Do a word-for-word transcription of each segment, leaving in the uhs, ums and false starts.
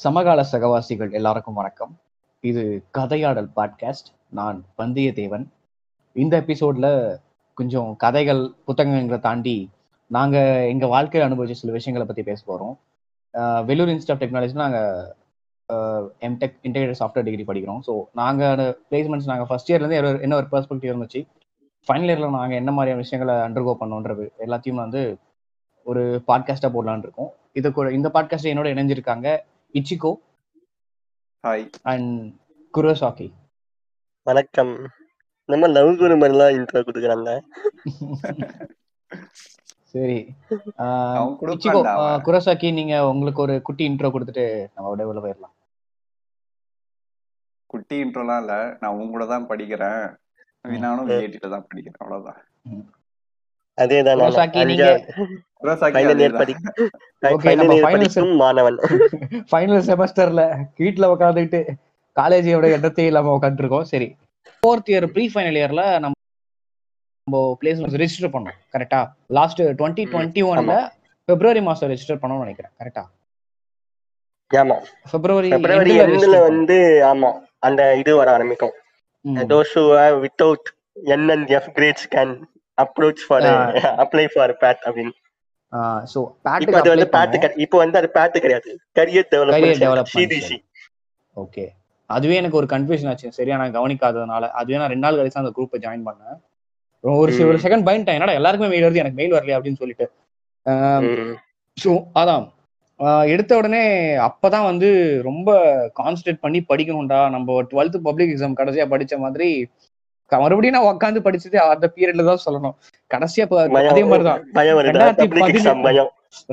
சமகால சகவாசிகள் எல்லாருக்கும் வணக்கம். இது கதையாடல் பாட்காஸ்ட். நான் வந்தியத்தேவன். இந்த எபிசோடில் கொஞ்சம் கதைகள், புத்தகங்களை தாண்டி நாங்கள் எங்கள் வாழ்க்கையில் அனுபவிச்ச சில விஷயங்களை பற்றி பேச போகிறோம். வெள்ளூர் இன்ஸ்டியூட் ஆஃப் டெக்னாலஜியில் நாங்கள் எம்டெக் இன்டெகிரேட்டட் சாஃப்ட்வேர் டிகிரி படிக்கிறோம். ஸோ நாங்கள் பிளேஸ்மெண்ட்ஸ் நாங்கள் ஃபஸ்ட் இயர்லேருந்து என்ன ஒரு பெர்ஸ்பெக்டிவ் இருந்துச்சு, ஃபைனல் இயரில் நாங்கள் என்ன மாதிரியான விஷயங்களை அண்டர்கோ பண்ணோன்றது எல்லாத்தையும் வந்து ஒரு பாட்காஸ்ட்டாக போடலான்னு இருக்கோம். இது கூட இந்த பாட்காஸ்ட்டை என்னோட இணைஞ்சிருக்காங்க இச்சிகோ. ஹாய். And Kurosaki. வணக்கம். நம்ம லவ் குரு மாதிரிலாம் இன்ட்ரோ கொடுக்குறாங்க. சரி, இச்சிகோ, குரோசாக்கி, நீங்க உங்களுக்கு ஒரு குட்டி இன்ட்ரோ கொடுத்துட்டு நம்ம அப்படியே உள்ள போயிடலாம். குட்டி இன்ட்ரோலாம் இல்லை, நான் உங்களோட தான் படிக்கிறேன், நானும் கேட்டிட்டு தான் படிக்கிறேன், அவ்வளோதான். வீட்டுல உட்காந்துட்டு காலேஜ் எண்ணத்தையும் இல்லாம உட்காந்து இருக்கோம். சரி, ஃபோர்த் இயர் ப்ரீ ஃபைனல் இயர்ல நம்ம ரெஜிஸ்டர் பண்ணோம். கரெக்டா? லாஸ்ட் டுவெண்ட்டி டுவெண்ட்டி ஒன்ல பிப்ரவரி மாசம் ரெஜிஸ்டர் பண்ணோம்னு நினைக்கிறேன். கரெக்டா? ஆமா, பிப்ரவரி ரெண்டுல வந்து. ஆமா, அந்த இது வர ஆரம்பிக்கும். approach for a, uh, apply for a pat I mean uh, so pat ipo adu pat ipo vandu adu pat kadaiyadu career development C D C. okay, aduve enak or confusion aachu. seriya na gavanikadadanaala aduve na rendu naal kalisa and group join panna ஒரு ஒரு second find ஆ என்னடா எல்லாருக்குமே mail வருது, எனக்கு mail வரலையா அப்படினு சொல்லிட்டு. so அதான் எடுத்த உடனே அப்பதான் வந்து ரொம்ப கான்சென்ட்ரேட் பண்ணி படிக்கணும்டா. நம்ம பன்னிரண்டாம் பப்ளிக் எக்ஸாம் கடைசியா படிச்ச மாதிரி மறுபடியும் நான் உட்காந்து படிச்சது அந்த பீரியட்ல தான் சொல்லணும். கடைசியா அதே மாதிரிதான் ரெண்டாயிரத்தி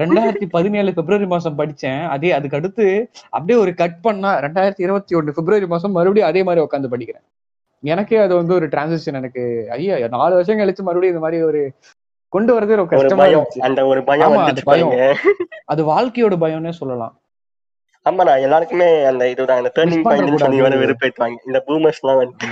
ரெண்டாயிரத்தி பதினேழு பிப்ரவரி மாசம் படிச்சேன். அதே அதுக்கு அடுத்து அப்படியே ஒரு கட் பண்ணா ரெண்டாயிரத்தி இருபத்தி ஒண்ணு பிப்ரவரி மாசம் மறுபடியும் அதே மாதிரி உட்காந்து படிக்கிறேன். எனக்கே அது வந்து ஒரு டிரான்சிஷன். எனக்கு ஐயா நாலு வருஷம் கழிச்சு மறுபடியும் இந்த மாதிரி ஒரு கொண்டு வரதே ரொம்ப கஷ்டமா இருந்துச்சு. அது வாழ்க்கையோட பயம்னே சொல்லலாம். ஆமாண்ணா, எல்லாருக்குமே அந்த இதுதான் அந்த டர்னிங் பாயிண்ட் வெறுப்பேற்றுவாங்க இந்த பூமர்ஸ் எல்லாம் வந்து.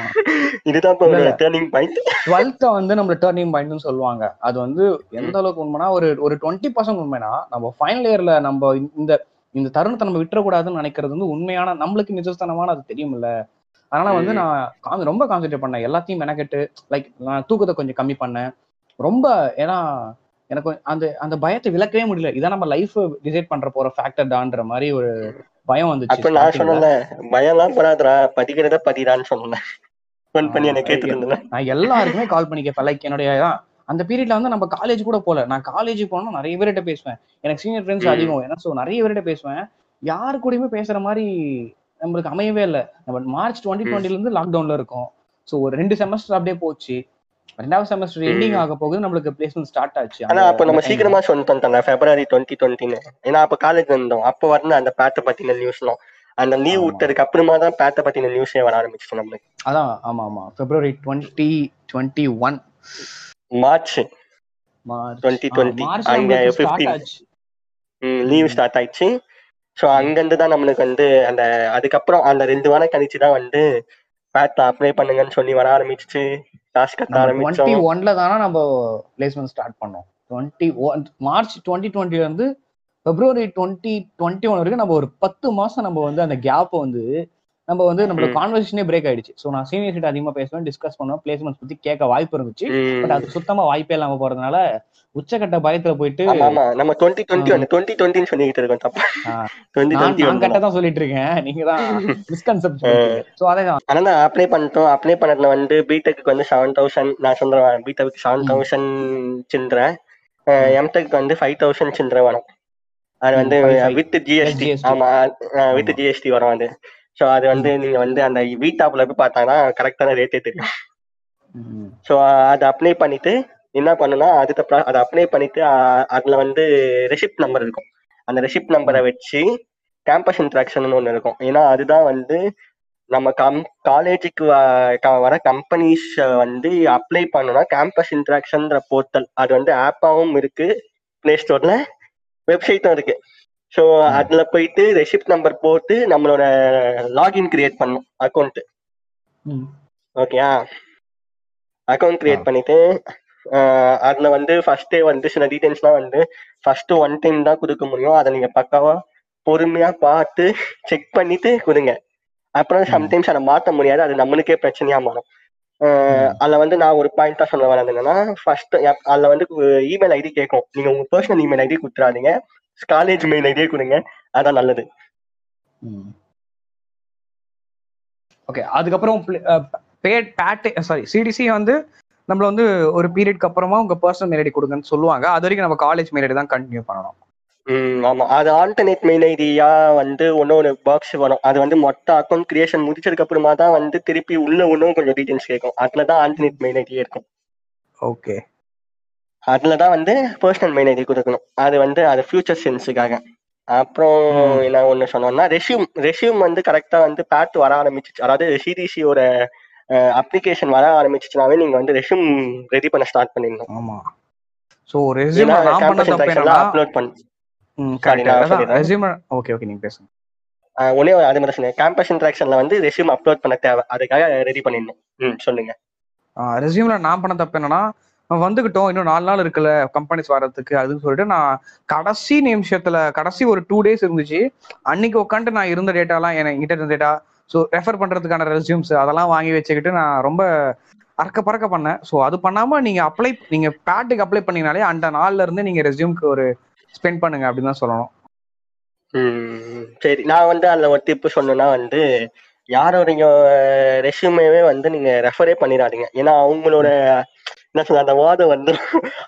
இதுதான் டர்னிங் பாயிண்ட். டுவெல்த்தை வந்து நம்ம டர்னிங் பாயிண்ட்னு சொல்லுவாங்க. அது வந்து எந்த அளவுக்கு உண்மைனா, ஒரு ஒரு டுவெண்ட்டி பர்சன்ட் உண்மைனா நம்ம ஃபைனல் இயர்ல நம்ம இந்த இந்த தருணத்தை நம்ம விட்டுறக்கூடாதுன்னு நினைக்கிறது வந்து உண்மையான நம்மளுக்கு நிஜஸ்தானமான அது தெரியும் இல்ல. அதனால வந்து நான் ரொம்ப கான்சென்ட்ரேட் பண்ணேன் எல்லாத்தையும் மெனக்கெட்டு. லைக் நான் தூக்கத்தை கொஞ்சம் கம்மி பண்ணேன் ரொம்ப. ஏன்னா எனக்கு அந்த அந்த பயத்தை விளக்கவே முடியல. இதான் நம்ம லைஃப் டிசைட் பண்ற போற ஃபேக்டர் தான்ற மாதிரி ஒரு பயம் வந்துச்சு. அப்ப நான் சொன்னல, பயம்லாம் பராதரா, படிக்கிறத படிடான்னு சொன்னேன். ஃபோன் பண்ணி என்ன கேட்டிருந்தேன். நான் எல்லாருக்குமே கால் பண்ணி கேப்பேன். லைக் என்னோட அந்த பீரியட்ல வந்து நம்ம காலேஜ் கூட போல. நான் காலேஜ் போனோம் நிறைய பேர்கிட்ட பேசுவேன். எனக்கு சீனியர் ஃப்ரெண்ட்ஸ் அதிகம். ஏன்னா சோ நிறைய பேர்கிட்ட பேசுவேன். யாரு கூடயுமே பேசுற மாதிரி நம்மளுக்கு அமையவே இல்லை. நம்ம மார்ச் டுவெண்ட்டி டுவெண்ட்டில இருந்து லாக்டவுன்ல இருக்கும். ஸோ ஒரு ரெண்டு செமஸ்டர் அப்படியே போச்சு. ரெண்டாவது செமஸ்டர் எண்டிங் ஆக போகுது, நம்மளுக்கு பிளேஸ்மென்ட் ஸ்டார்ட் ஆச்சு. ஆனா அப்ப நம்ம சீக்கிரமா சொன்ன தந்தாங்க பிப்ரவரி டுவெண்ட்டி டுவெண்ட்டின்னு. ஏன்னா அப்ப காலேஜ் இருந்தோம். அப்ப வந்து அந்த பேட்டை பத்தின நியூஸ்லாம் அந்த லீவ் விட்டதுக்கு அப்புறமா தான் பேட்டை பத்தின நியூஸே வர ஆரம்பிச்சு நம்மளுக்கு. அதான். ஆமா ஆமா, February twenty twenty one March twenty twenty அங்க பிப்டீன் லீவ் ஸ்டார்ட் ஆயிடுச்சு. ஸோ அங்கிருந்து தான் நம்மளுக்கு வந்து அந்த அதுக்கப்புறம் அந்த ரெண்டு வாரம் கழிச்சு தான் வந்து பேட்டை அப்ளை பண்ணுங்கன்னு சொல்லி வர ஆரம்பிச்சு. இருபத்தி ஒன்னுல தான நம்ம பிளேஸ்மென்ட் ஸ்டார்ட் பண்ணோம். இருபத்தி ஒன்று மார்ச் இருபத்தி இருபதுல இருந்து பிப்ரவரி இருபது இருபத்தி ஒன்று வரைக்கும் நம்ம ஒரு பத்து மாசம் நம்ம வந்து அந்த கேப் வந்து நம்ம வந்து நம்மளோட கான்வர்சேஷனே பிரேக் ஆயிடுச்சு. சோ நான் சீனியர் கிட்ட அதிகமா பேசுவேன், டிஸ்கஸ் பண்ணுவேன், பிளேஸ்மென்ட் பத்தி கேட்க வாய்ப்பு இருந்துச்சு. பட் அது சுத்தமா வாய்ப்பே இல்லாம போறதுனால உச்சகட்ட பயத்துல போயிட்டு நம்ம இருபது இருபது இருபது இருபதுன்னு சொல்லிட்டு இருக்கோம். தப்பா இருபது இருபது நான் கரெக்ட்டா தான் சொல்லிட்டு இருக்கேன், நீங்க தான் மிஸ்கன்செப்ஷன். சோ அதான் انا அப்ளை பண்ணிட்டோம். அப்ளை பண்ணதுல வந்து பிடெக்க்கு வந்து ஏழு ஆயிரம் நான் சொல்றேன், பிடெக்க்கு ஏழு ஆயிரம் சில்ட்ரன், எம்டெக் வந்து ஐந்து ஆயிரம் சில்ட்ரன் வரும். அது வந்து வித் ஜிஎஸ்டி. ஆமா, வித் ஜிஎஸ்டி வரும் அது. ஸோ அது வந்து நீங்கள் வந்து அந்த வீட்டாப்பில் போய் பார்த்தாங்கன்னா கரெக்டான ரேட்டே தெரியும். ஸோ அதை அப்ளை பண்ணிவிட்டு என்ன பண்ணுன்னா, அதுக்கு அப்புறம் அதை அப்ளை பண்ணிவிட்டு அதில் வந்து ரெசிப்ட் நம்பர் இருக்கும். அந்த ரெசிப்ட் நம்பரை வச்சு கேம்பஸ் இன்ட்ராக்ஷன்னு ஒன்று இருக்கும். ஏன்னா அதுதான் வந்து நம்ம கம் காலேஜுக்கு வர கம்பெனிஸ் வந்து அப்ளை பண்ணோன்னா கேம்பஸ் இன்ட்ராக்ஷன்ற போர்ட்டல், அது வந்து ஆப்பாகவும் இருக்குது, ப்ளே ஸ்டோரில் வெப்சைட்டும் இருக்குது. ஸோ அதுல போயிட்டு ரெசிப்ட் நம்பர் போட்டு நம்மளோட லாகின் கிரியேட் பண்ணும் அக்கௌண்ட். ஓகேயா? அக்கௌண்ட் கிரியேட் பண்ணிட்டு அதுல வந்து ஃபர்ஸ்டே வந்து சில டீடைல்ஸ்லாம் வந்து ஃபர்ஸ்ட் ஒன் டைம் தான் கொடுக்க முடியும். அதை நீங்க பக்காவா பொறுமையா பார்த்து செக் பண்ணிட்டு கொடுங்க. அப்புறம் சம்டைம்ஸ் அதை மாற்ற முடியாது, அது நம்மளுக்கே பிரச்சனையா மாறும். அதில் வந்து நான் ஒரு பாயிண்டா சொல்ல வரது என்னன்னா, ஃபர்ஸ்ட் அதில் வந்து இமெயில் ஐடி கேட்கும், நீங்க உங்க பர்சனல் இமெயில் ஐடி கொடுத்துறாதீங்க, காலேஜ் மெயில் ஐடியே கொடுங்க, அதான் நல்லது. ஓகே, அதுக்கப்புறம் பேட் பேட் சாரி சிடிசி வந்து நம்மள வந்து ஒரு பீரியட்க்கு அப்புறமா உங்க பர்சனல் மெயில் ஐடி கொடுங்கன்னு சொல்லுவாங்க. அது வரைக்கும் நம்ம காலேஜ் மெயில் ஐடி தான் கண்டினியூ பண்ணணும். ம், ஆமாம். அது ஆல்டர்னேட் மெயில் ஐடியா வந்து ஒன்றும் ஒரு பாக்ஸ் வரும், அது வந்து மொத்த அக்கௌண்ட் கிரியேஷன் முடிச்சதுக்கு அப்புறமா தான் வந்து திருப்பி உள்ள ஒன்றும் கொஞ்சம் டீட்டெயில்ஸ் கேட்கும். அதில் தான் ஆல்டர்னேட் மெயில் ஐடியே இருக்கும். ஓகே, அதில் தான் வந்து பர்சனல் மெயில் ஐடி கொடுக்கணும். அது வந்து அது ஃபியூச்சர் சென்ஸுக்காக. அப்புறம் என்ன ஒன்று சொன்னோம்னா, ரெஸ்யூம் ரெஸ்யூம் வந்து கரெக்டாக வந்து பேட் வர ஆரம்பிச்சிச்சு, அதாவது சிடிசியோட அப்ளிகேஷன் வர ஆரம்பிச்சிச்சுனாவே நீங்கள் வந்து ரெஸ்யூம் ரெடி பண்ண ஸ்டார்ட் பண்ணிடணும். ஆமாம். ஸோ ரெஸ்யூம் அப்லோட் பண்ணி ஒன்னே அது மாதிரி சொன்னேன், கேம்பஸ் இன்டராக்ஷன்ல வந்து ரெஸ்யூம் அப்லோட் பண்ண தேவை, அதுக்காக ரெடி பண்ணிடணும். சொல்லுங்க. ரெஸ்யூம்ல நான் பண்ண தப்பு என்னன்னா, வந்துகிட்டோம் இன்னும் நாலு நாள் இருக்குல்ல கம்பெனிஸ் வர்றதுக்கு அதுன்னு சொல்லிட்டு நான் கடைசி நிமிஷத்துல கடைசி ஒரு டூ டேஸ் இருந்துச்சு, அன்னைக்கு உட்காந்து நான் இருந்த டேட்டாலாம் என்கிட்ட இருந்த டேட்டா ஸோ ரெஃபர் பண்றதுக்கான ரெஸ்யூம்ஸ் அதெல்லாம் வாங்கி வச்சுக்கிட்டு நான் ரொம்ப அறக்க பறக்க பண்ணேன். ஸோ அது பண்ணாம நீங்க அப்ளை நீங்க பேட்டுக்கு அப்ளை பண்ணீங்கனாலே அந்த நாள்ல இருந்து நீங்க ரெஸ்யூம்க்கு ஒரு ஸ்பெண்ட் பண்ணுங்க அப்படின்னு தான் சொல்லணும். ம், சரி. நான் வந்து அதில் ஒரு டிப்பு சொன்னேன்னா வந்து, யாரோடைய ரெஸ்யூமேவே வந்து நீங்கள் ரெஃபரே பண்ணிடாதீங்க. ஏன்னா அவங்களோட என்ன சொல்ல அந்த வாதம் வந்து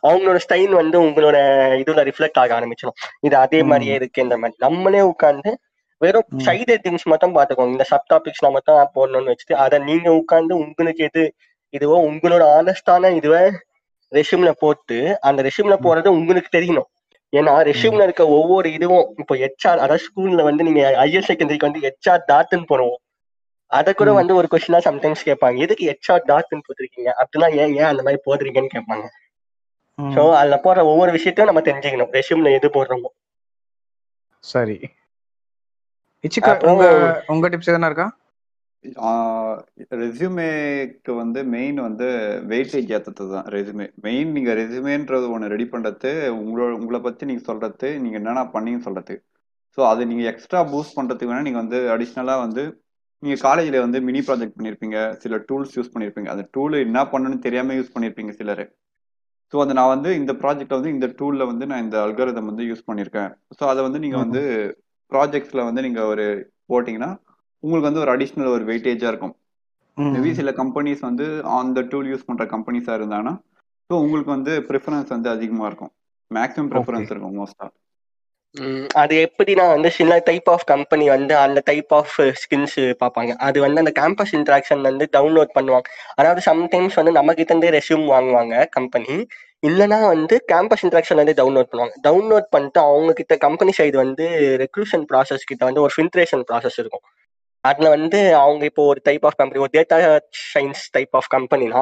அவங்களோட ஸ்டைல் வந்து உங்களோட இதில் ரிஃப்ளெக்ட் ஆக ஆரம்பிச்சிடும். இது அதே மாதிரியே இருக்கு. இந்த மாதிரி நம்மளே உட்காந்து வெறும் சைட் திங்ஸ் மட்டும் பார்த்துக்கோங்க, இந்த சப் டாபிக்ஸ்லாம் மட்டும் போடணும்னு வச்சுட்டு அதை நீங்கள் உட்காந்து உங்களுக்கு எது இதுவோ உங்களோட ஆனஸ்டான இதுவே ரெஸ்யூம்ல போட்டு அந்த ரெஸ்யூம்ல போறது உங்களுக்கு தெரியணும். ஏன்னா ரெஸ்யூம்ல இருக்க ஒவ்வொரு இதுவும் இப்போ ஹெச்ஆர், அதாவது ஸ்கூல்ல வந்து நீங்க ஹையர் செகண்டரிக்கு வந்து ஹெச்ஆர் டாட்னு போடுவோம், அதை கூட வந்து ஒரு கொஸ்டினா சம்டைம்ஸ் கேட்பாங்க, எதுக்கு ஹெச்ஆர் டாட்னு போட்டிருக்கீங்க, அப்படின்னா ஏன் ஏன் அந்த மாதிரி போடுறீங்கன்னு கேட்பாங்க. ஸோ அதுல போடுற ஒவ்வொரு விஷயத்தையும் நம்ம தெரிஞ்சுக்கணும் ரெஸ்யூம்ல எது போடுறோமோ. சரி, உங்க டிப்ஸ் எதுனா இருக்கா? ரெஸ்யூமேக்கு வந்து மெயின் வந்து வெயிட்டேஜ் ஏற்றுறது தான் ரெஸ்யூமே. மெயின் நீங்கள் ரெஸ்யூமேன்றது ஒன்று ரெடி பண்ணுறது, உங்களோட உங்களை பற்றி நீங்கள் சொல்கிறது, நீங்கள் என்னென்ன பண்ணீங்கன்னு சொல்கிறது. ஸோ அது நீங்கள் எக்ஸ்ட்ரா பூஸ்ட் பண்ணுறதுக்கு வேணால் நீங்கள் வந்து அடிஷ்னலாக வந்து நீங்கள் காலேஜில் வந்து மினி ப்ராஜெக்ட் பண்ணியிருப்பீங்க, சில டூல்ஸ் யூஸ் பண்ணியிருப்பீங்க, அந்த டூல் என்ன பண்ணணும்னு தெரியாமல் யூஸ் பண்ணியிருப்பீங்க சிலர். ஸோ அது நான் வந்து இந்த ப்ராஜெக்டை வந்து இந்த டூலில் வந்து நான் இந்த அல்காரிதம் வந்து யூஸ் பண்ணியிருக்கேன். ஸோ அதை வந்து நீங்கள் வந்து ப்ராஜெக்ட்ஸில் வந்து நீங்கள் ஒரு போட்டிங்கன்னா உங்களுக்கு வந்து ஒரு அடிஷ்னல் ஒரு வெயிட்டேஜாக இருக்கும். மேபி சில கம்பெனிஸ் வந்து அந்த டூல் யூஸ் பண்ணுற கம்பெனிஸாக இருந்தாங்கன்னா ஸோ உங்களுக்கு வந்து ப்ரிஃபரன்ஸ் வந்து அதிகமாக இருக்கும், மேக்ஸிமம் ப்ரிஃபரன்ஸ் இருக்கும் மோஸ்ட்டாக. அது எப்படின்னா வந்து சில டைப் ஆஃப் கம்பெனி வந்து அந்த டைப் ஆஃப் ஸ்கில்ஸ் பார்ப்பாங்க. அது வந்து அந்த கேம்பஸ் இன்ட்ராக்ஷன் வந்து டவுன்லோட் பண்ணுவாங்க. அதாவது சம்டைம்ஸ் வந்து நம்மகிட்ட இருந்தே ரெஸ்யூம் வாங்குவாங்க கம்பெனி, இல்லைனா வந்து கேம்பஸ் இன்ட்ராக்ஷன் வந்து டவுன்லோட் பண்ணுவாங்க. டவுன்லோட் பண்ணிட்டு அவங்க கிட்ட கம்பெனி சைடு வந்து ரெக்ரூஷன் ப்ராசஸ் கிட்ட வந்து ஒரு ஃபில்ட்ரேஷன் ப்ராசஸ் இருக்கும். அதுல வந்து அவங்க இப்போ ஒரு டைப் ஆஃப் கம்பெனி, ஒரு டேட்டா சயின்ஸ் டைப் ஆஃப் கம்பெனினா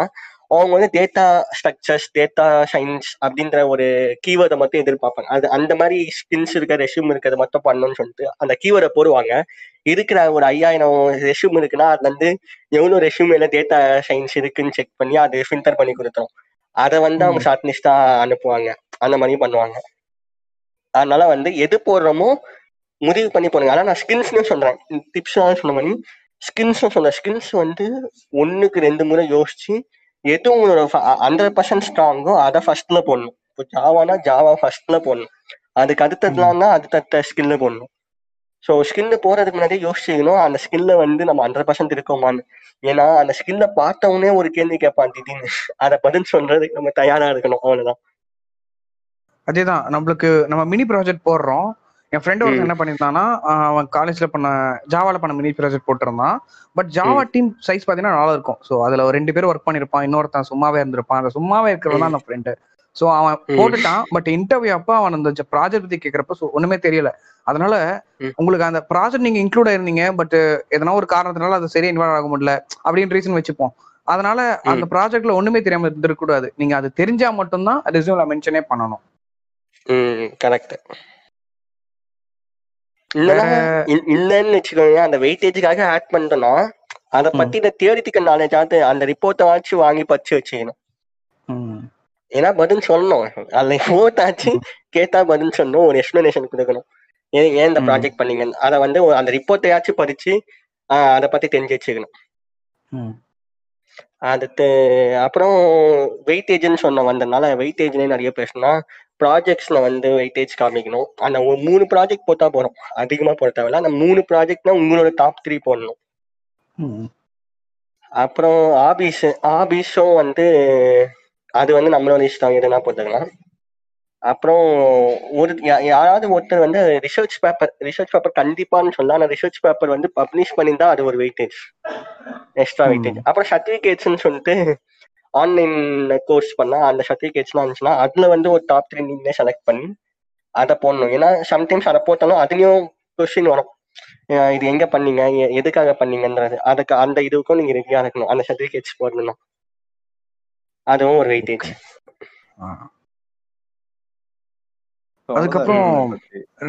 அவங்க வந்து டேட்டா ஸ்ட்ரக்சர்ஸ், டேட்டா சயின்ஸ் அப்படின்ற ஒரு கீவேர்டை மட்டும் எதிர்பார்ப்பாங்க. அது அந்த மாதிரி ஸ்கில்ஸ் இருக்க ரெஸ்யூம் இருக்கிறத மட்டும் பண்ணணும்னு சொல்லிட்டு அந்த கீவேர்டை போடுவாங்க. இருக்கிற ஒரு ஐயாயிரம் ரெஸ்யூம் இருக்குன்னா அதுல இருந்து எவ்வளோ ரெஸ்யூமில் டேட்டா சயின்ஸ் இருக்குன்னு செக் பண்ணி அது ஃபில்டர் பண்ணி கொடுத்துரும். அதை வந்து அவங்க ஷார்ட் லிஸ்டா அனுப்புவாங்க, அந்த மாதிரியும் பண்ணுவாங்க. அதனால வந்து எது போடுறோமோ முடிவு பண்ணி போனீங்க. ஆனால் நான் ஸ்கில்ஸ்னு சொல்கிறேன், டிப்ஸ்லாம் சொன்ன மாதிரி ஸ்கில்ஸ்னு சொல்கிறேன். ஸ்கில்ஸ் வந்து ஒன்றுக்கு ரெண்டு முறை யோசிச்சு எது உங்களோட ஹண்ட்ரட் பர்சன்ட் ஸ்ட்ராங்கோ அதை ஃபர்ஸ்ட்டில் போடணும். இப்போ ஜாவானா ஜாவா ஃபர்ஸ்ட்டில் போடணும், அதுக்கு அடுத்ததுலாம் தான் அடுத்தடுத்த ஸ்கில்ல போடணும். ஸோ ஸ்கில்லு போகிறதுக்கு முன்னாடியே யோசிச்சுக்கணும் அந்த ஸ்கில்லை வந்து நம்ம ஹண்ட்ரட் பர்சன்ட் இருக்கோமான்னு. ஏன்னா அந்த ஸ்கில்லை பார்த்தவொன்னே ஒரு கேள்வி கேட்பான் திடீர்னு, அதை பதில் சொல்கிறதுக்கு நம்ம தயாராக இருக்கணும், அவ்வளோதான். அதே தான் நம்மளுக்கு நம்ம மினி ப்ராஜெக்ட் போடுறோம். என் ஃப்ரெண்ட் ஒருத்தர் என்ன பண்ணியிருந்தான்னா, அவன் காலேஜில் பண்ண ஜாவாவில் பண்ண மினி ப்ராஜெக்ட் போட்டிருந்தான். பட் ஜாவா டீம் சைஸ் பார்த்தீங்கன்னா நல்லா இருக்கும். ஸோ அதில் ஒரு ரெண்டு பேர் ஒர்க் பண்ணியிருப்பான், இன்னொருத்தான் சும்மாவே இருந்திருப்பான். அந்த சும்மாவே இருக்கிறது தான் அந்த ஃப்ரெண்டு. ஸோ அவன் போட்டுட்டான். பட் இன்டர்வியூ அப்போ அவன் அந்த ப்ராஜெக்ட் பற்றி கேட்குறப்ப ஸோ ஒன்றுமே தெரியல. அதனால உங்களுக்கு அந்த ப்ராஜெக்ட் நீங்கள் இன்க்ளூட் ஆயிருந்தீங்க, பட் எதனா ஒரு காரணத்தினால அது சரியாக இன்வால்வ் ஆக முடியல அப்படின்னு ரீசன் வச்சுப்போம். அதனால அந்த ப்ராஜெக்ட்ல ஒன்றுமே தெரியாமல் இருந்துருக்கூடாது. நீங்கள் அது தெரிஞ்சால் மட்டும்தான் ரெஸ்யூம்ல மென்ஷனே பண்ணணும். கரெக்ட். இல்லன்னு வச்சுக்கோங்க, அந்த வெயிட்டேஜுக்காக ஆட் பண்ணிட்டோம்னா அதை பத்தி இந்த தியரிட்டிக்கல் நாலேஜாவது அந்த ரிப்போர்ட்டை ஆச்சு வாங்கி படிச்சு வச்சுக்கணும். ஏன்னா பதில் சொல்லணும், அதுல ரிப்போர்ட் ஆச்சு கேட்டா பதில் சொல்லணும், ஒரு எக்ஸ்பிளனேஷன் கொடுக்கணும். ஏன் இந்த ப்ராஜெக்ட் பண்ணீங்க அதை வந்து அந்த ரிப்போர்ட்டையாச்சும் படிச்சு ஆஹ் அதை பத்தி தெரிஞ்சு வச்சுக்கணும். அதுக்கு அப்புறம் வெயிட்டேஜ்ன்னு சொன்ன வந்ததுனால வெயிட்டேஜ்லேயே நிறைய பேசினா ப்ராஜெக்ட்ஸில் வந்து வெயிட்டேஜ் காமிக்கணும். அந்த ஒரு மூணு ப்ராஜெக்ட் போட்டால் போகிறோம், அதிகமாக போட தேவையில்ல. அந்த மூணு ப்ராஜெக்ட்னா உங்களோட டாப் த்ரீ போடணும். அப்புறம் ஆபீஸ் ஆபீஸும் வந்து அது வந்து நம்மளோட இஷ்டம் எதுனா போட்டுக்கலாம். அப்புறம் ஒரு யாராவது ஒருத்தர் வந்து ரிசர்ச் பேப்பர் ரிசர்ச் பேப்பர் கண்டிப்பான்னு சொல்லலாம். ஆனால் ரிசர்ச் பேப்பர் வந்து பப்ளிஷ் பண்ணியிருந்தா அது ஒரு வெயிட்டேஜ், எக்ஸ்ட்ரா வெயிட்டேஜ். அப்புறம் சர்டிஃபிகேட்ஸ்ன்னு சொல்லிட்டு ஆன்லைன் கோர்ஸ் பண்ணா அந்த சர்டிஃபிகேட்ஸ்லாம் இருந்துச்சுன்னா அதில் வந்து ஒரு டாப் த்ரீ நீங்களே செலக்ட் பண்ணி அதை போடணும். ஏன்னா சம்டைம்ஸ் அதை போட்டாலும் அதுலேயும் கொஸ்டின் வரும், இது எங்கே பண்ணீங்க, எதுக்காக பண்ணீங்கன்றது. அதுக்கு அந்த இதுக்கும் நீங்கள் ரெடியாக இருக்கணும், அந்த சர்டிஃபிகேட்ஸ் போடணும்னா அதுவும் ஒரு வெயிட்டேஜ். அதுக்கப்புறம்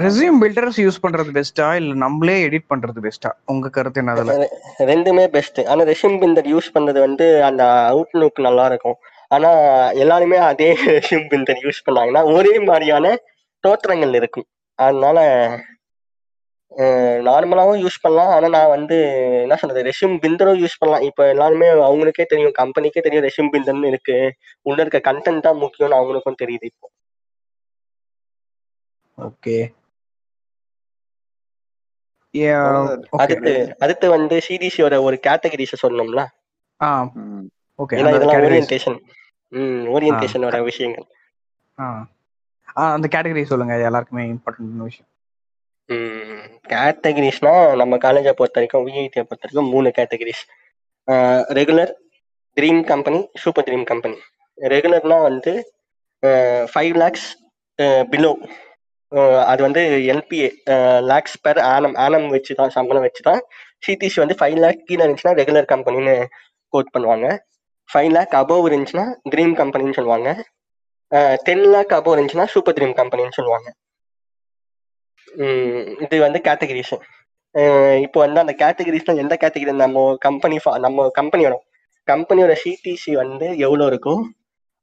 ரெஸ்யூம் பில்டர்ஸ் யூஸ் பண்றது பெஸ்டா இல்ல நம்மளே எடிட் பண்றது பெஸ்டா, உங்க கருத்து என்ன? அதுல ரெண்டுமே பெஸ்ட். ஆனா ரெஸ்யூம் பில்டர் யூஸ் பண்றது வந்து அந்த அவுட்லுக் நல்லா இருக்கும். ஆனா எல்லாருமே அதே ரெஸ்யூம் பில்டர் யூஸ் பண்ணாங்கன்னா ஒரே மாதிரியான தோற்றங்கள் இருக்கும். அதனால நார்மலாவும் யூஸ் பண்ணலாம். ஆனா நான் வந்து என்ன சொல்றது, ரெஸ்யூம் பில்டரும் யூஸ் பண்ணலாம். இப்ப எல்லாருமே அவங்களுக்கே தெரியும், கம்பெனிக்கே தெரியும் ரெஸ்யூம் பில்டர்னு இருக்கு, உள்ள இருக்க கண்டென்ட் தான் முக்கியம்னு அவங்களுக்கும் தெரியுது இப்போ. ஓகே, அடுத்து அடுத்து வந்து C D C ஓட ஒரு கேட்டகரிஸ் சொன்னோம்ல. ஆ ஓகே, இதெல்லாம் ஓரியன்டேஷன் ம் ஓரியன்டேஷனோட விஷயங்கள். ஆ அந்த கேட்டகரி சொல்லுங்க, எல்லாருக்குமே இம்பார்ட்டன்ட் விஷயம். ம் கேட்டகரிஸ்னா நம்ம காலேஜை பொறுத்த வரைக்கும், V I T பொறுத்த வரைக்கும் மூணு categories. Regular, dream company, super dream company. ரெகுலர்னா வந்து ஃபைவ் லேக்ஸ் பிலோ, அது வந்து L P A lakhs per annum annum வச்சு தான் சம்பளம் வச்சு தான். C T C வந்து ஃபைவ் லேக் கீழே இருந்துச்சுன்னா ரெகுலர் கம்பெனின்னு கோட் பண்ணுவாங்க. ஃபைவ் லேக் அபோவ் இருந்துச்சுன்னா ட்ரீம் கம்பெனின்னு சொல்லுவாங்க. டென் லேக் அபோவ் இருந்துச்சுன்னா சூப்பர் ட்ரீம் கம்பெனின்னு சொல்லுவாங்க. இது வந்து கேட்டகரிஸ். இப்போ வந்து அந்த கேட்டகரிஸ்லாம் எந்த கேட்டகரி, நம்ம கம்பெனி நம்ம கம்பெனியோட கம்பெனியோட C T C வந்து எவ்வளோ இருக்கும்